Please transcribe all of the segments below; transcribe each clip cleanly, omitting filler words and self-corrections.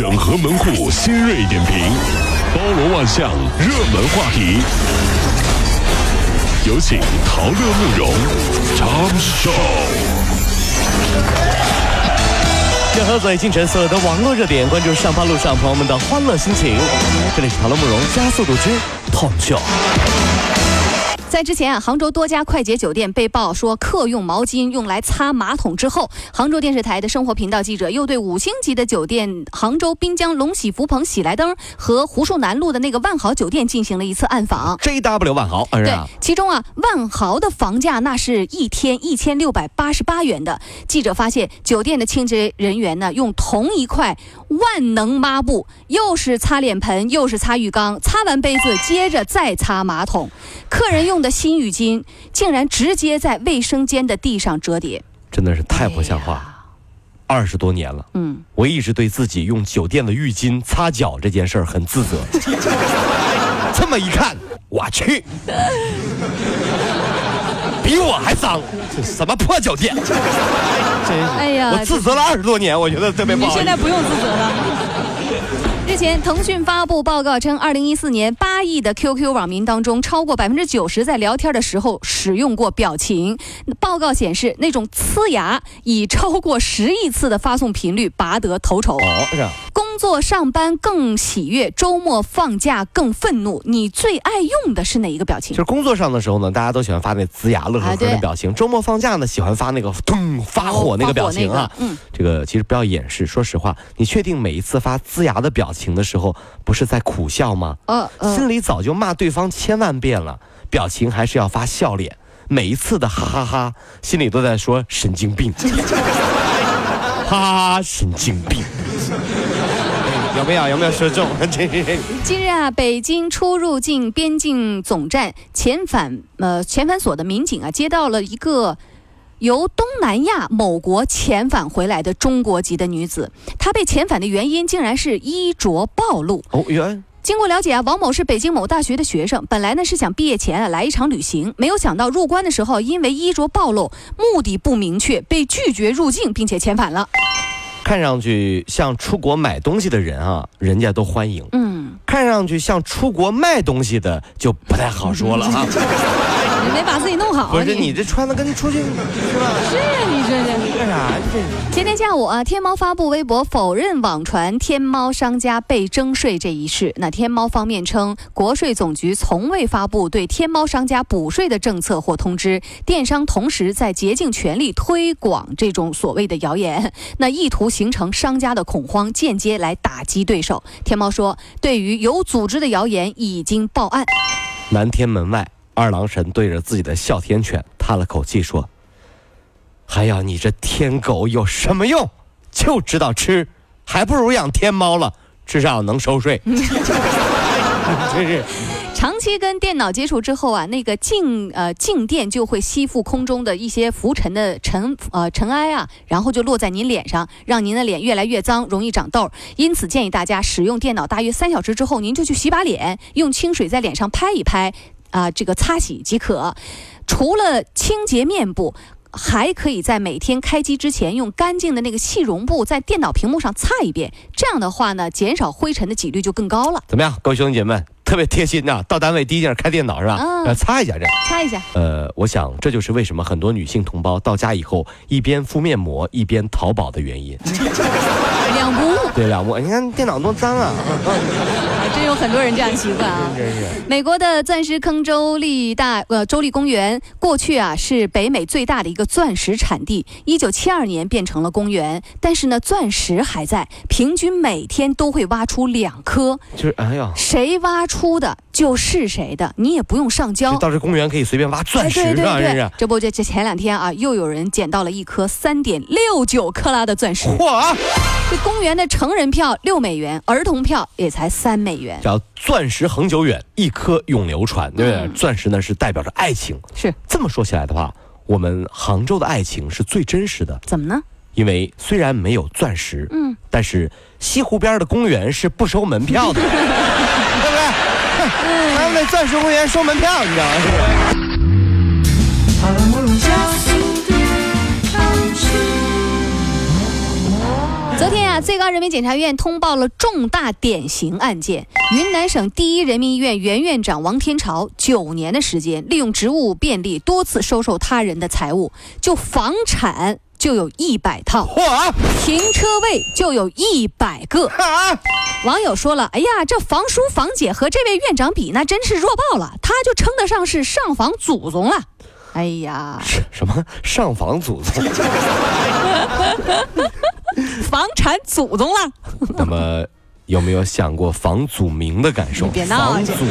整合门户新锐点评，包罗万象，热门话题。有请陶乐慕容长寿。要喝醉进城所有的网络热点，关注上班路上朋友们的欢乐心情。这里是陶乐慕容加速度之痛秀。在之前，杭州多家快捷酒店被曝说客用毛巾用来擦马桶之后，杭州电视台的生活频道记者又对5星级的酒店杭州滨江龙喜福鹏喜来登和湖墅南路的那个万豪酒店进行了一次暗访。JW 万豪，对，其中啊，万豪的房价那是一天1688元的。记者发现，酒店的清洁人员呢，用同一块万能抹布，又是擦脸盆，又是擦浴缸，擦完杯子接着再擦马桶。客人用的新浴巾竟然直接在卫生间的地上折叠，真的是太不像话了。20多年了，我一直对自己用酒店的浴巾擦脚这件事很自责。这么一看，我去，比我还脏，这什么破酒店！哎呀，我自责了20多年，我觉得特别不好意思。你现在不用自责了。日前，腾讯发布报告称，2014年8亿的 QQ 网民当中，超过90%在聊天的时候使用过表情。报告显示，那种呲牙以超过10亿次的发送频率拔得头筹。工作上班更喜悦，周末放假更愤怒。你最爱用的是哪一个表情？就是工作上的时候呢，大家都喜欢发那呲牙乐呵呵的表情；周末放假呢，喜欢发那个发火那个表情啊。这个其实不要掩饰，说实话，你确定每一次发呲牙的表情的时候不是在苦笑吗？心里早就骂对方1000万遍了，表情还是要发笑脸。每一次的哈哈哈，心里都在说神经病，哈哈哈，神经病。有没有说中？今日啊，北京出入境边境总站遣返所的民警啊，接到了一个由东南亚某国遣返回来的中国籍的女子，她被遣返的原因竟然是衣着暴露。经过了解啊，王某是北京某大学的学生，本来呢是想毕业前来一场旅行，没有想到入关的时候因为衣着暴露，目的不明确，被拒绝入境并且遣返了。看上去像出国买东西的人啊，人家都欢迎。看上去像出国卖东西的就不太好说了啊。你没把自己弄好，不是你这穿的跟出去是吧？是啊，你这干啥？前天下午啊，天猫发布微博否认网传天猫商家被征税这一事。那天猫方面称，国税总局从未发布对天猫商家补税的政策或通知，电商同时在竭尽全力推广这种所谓的谣言，那意图形成商家的恐慌，间接来打击对手。天猫说，对于有组织的谣言已经报案。南天门外，二郎神对着自己的哮天犬叹了口气说，哎呀，你这天狗有什么用，就知道吃，还不如养天猫了，至少能收税。真是长期跟电脑接触之后啊，那个静电就会吸附空中的一些浮尘的尘埃啊，然后就落在您脸上，让您的脸越来越脏，容易长痘。因此建议大家使用电脑大约3小时之后，您就去洗把脸，用清水在脸上拍一拍啊，这个擦洗即可。除了清洁面部，还可以在每天开机之前用干净的那个细绒布在电脑屏幕上擦一遍，这样的话呢，减少灰尘的几率就更高了。怎么样，各位兄弟姐妹们，特别贴心啊！到单位第一件开电脑是吧？擦一下这样。擦一下。我想这就是为什么很多女性同胞到家以后一边敷面膜一边淘宝的原因。两不误。对，两不误。你看电脑多脏啊！真有很多人这样习惯啊！美国的钻石坑州立公园过去啊是北美最大的一个钻石产地，1972年变成了公园，但是呢钻石还在，平均每天都会挖出2颗，就是谁挖出的就是谁的，你也不用上交。到这公园可以随便挖钻石，对，这不就前2天啊，又有人捡到了一颗3.69克拉的钻石。嚯！这公园的成人票$6，儿童票也才$3。叫钻石恒久远，一颗永流传，对不对？钻石呢是代表着爱情，是这么说起来的话，我们杭州的爱情是最真实的。怎么呢？因为虽然没有钻石，但是西湖边的公园是不收门票的，对不对？咱们的钻石公园收门票，你知道吗？昨天啊，最高人民检察院通报了重大典型案件。云南省第一人民医院原院长王天朝9年的时间，利用职务便利多次收受他人的财物，就房产就有100套，停车位就有100个。网友说了，哎呀，这房叔房姐和这位院长比，那真是弱爆了，他就称得上是上访祖宗了。哎呀，什么上访祖宗？房产祖宗了。那么有没有想过房祖名的感受？你别闹，房祖宗，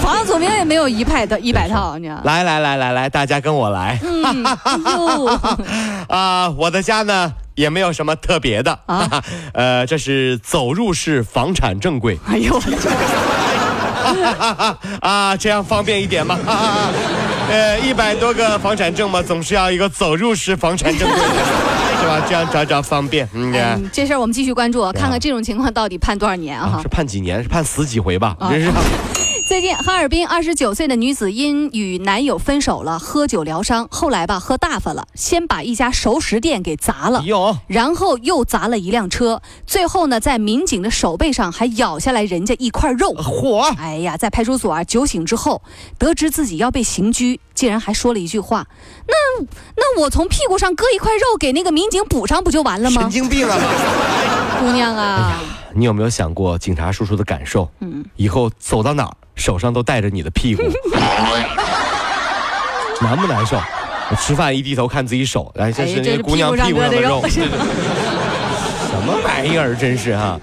房祖名也没有100套，你知道？来，大家跟我来。我的家呢也没有什么特别的啊。这是走入式房产正规。哎呦，这样方便一点嘛。100多个房产证嘛，总是要一个走入式房产证规是吧？这样找方便。这事儿我们继续关注，看看这种情况到底判多少年啊？是判几年？是判死几回吧？真是。最近，哈尔滨29岁的女子因与男友分手了，喝酒疗伤，后来吧喝大发了，先把一家熟食店给砸了，然后又砸了一辆车，最后呢在民警的手背上还咬下来人家一块肉。哎呀，在派出所酒醒之后，得知自己要被刑拘，竟然还说了一句话：那我从屁股上割一块肉给那个民警补上不就完了吗？神经病啊！姑娘啊，你有没有想过警察叔叔的感受？以后走到哪儿手上都带着你的屁股，难不难受？我吃饭一低头看自己手，来，这是那姑娘屁股上的肉，什么玩意儿？真是啊！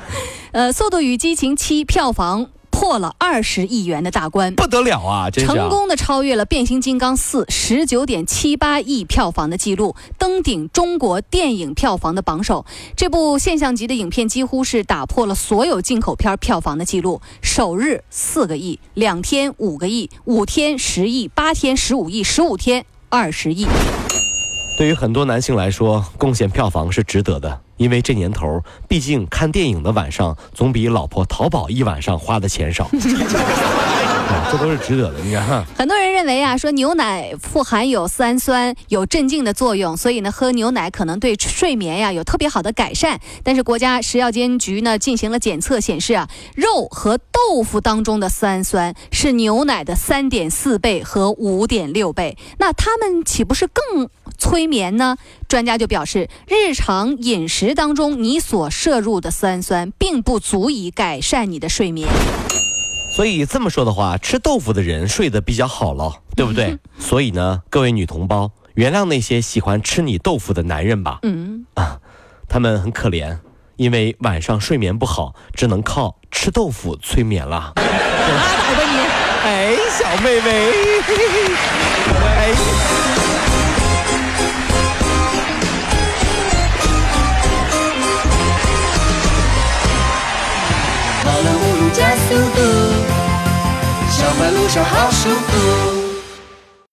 《速度与激情7》票房破了20亿元的大关，不得了啊！真是成功的超越了《变形金刚4》19.78亿票房的记录，登顶中国电影票房的榜首。这部现象级的影片几乎是打破了所有进口片票房的记录，首日4个亿，2天5个亿，5天10亿，8天15亿，15天20亿。对于很多男性来说，贡献票房是值得的，因为这年头毕竟看电影的晚上总比老婆淘宝一晚上花的钱少。这都是值得的。你看，很多人认为啊，说牛奶富含有色氨酸，有镇静的作用，所以呢喝牛奶可能对睡眠呀有特别好的改善。但是国家食药监局呢进行了检测，显示啊，肉和豆腐当中的色氨酸是牛奶的3.4倍和5.6倍，那它们岂不是更催眠呢？专家就表示，日常饮食当中你所摄入的色氨酸并不足以改善你的睡眠。所以这么说的话，吃豆腐的人睡得比较好了，对不对？所以呢，各位女同胞，原谅那些喜欢吃你豆腐的男人吧。他们很可怜，因为晚上睡眠不好，只能靠吃豆腐催眠了。打吧你！哎，小妹妹。跑了5路加速度，上班路上好舒服。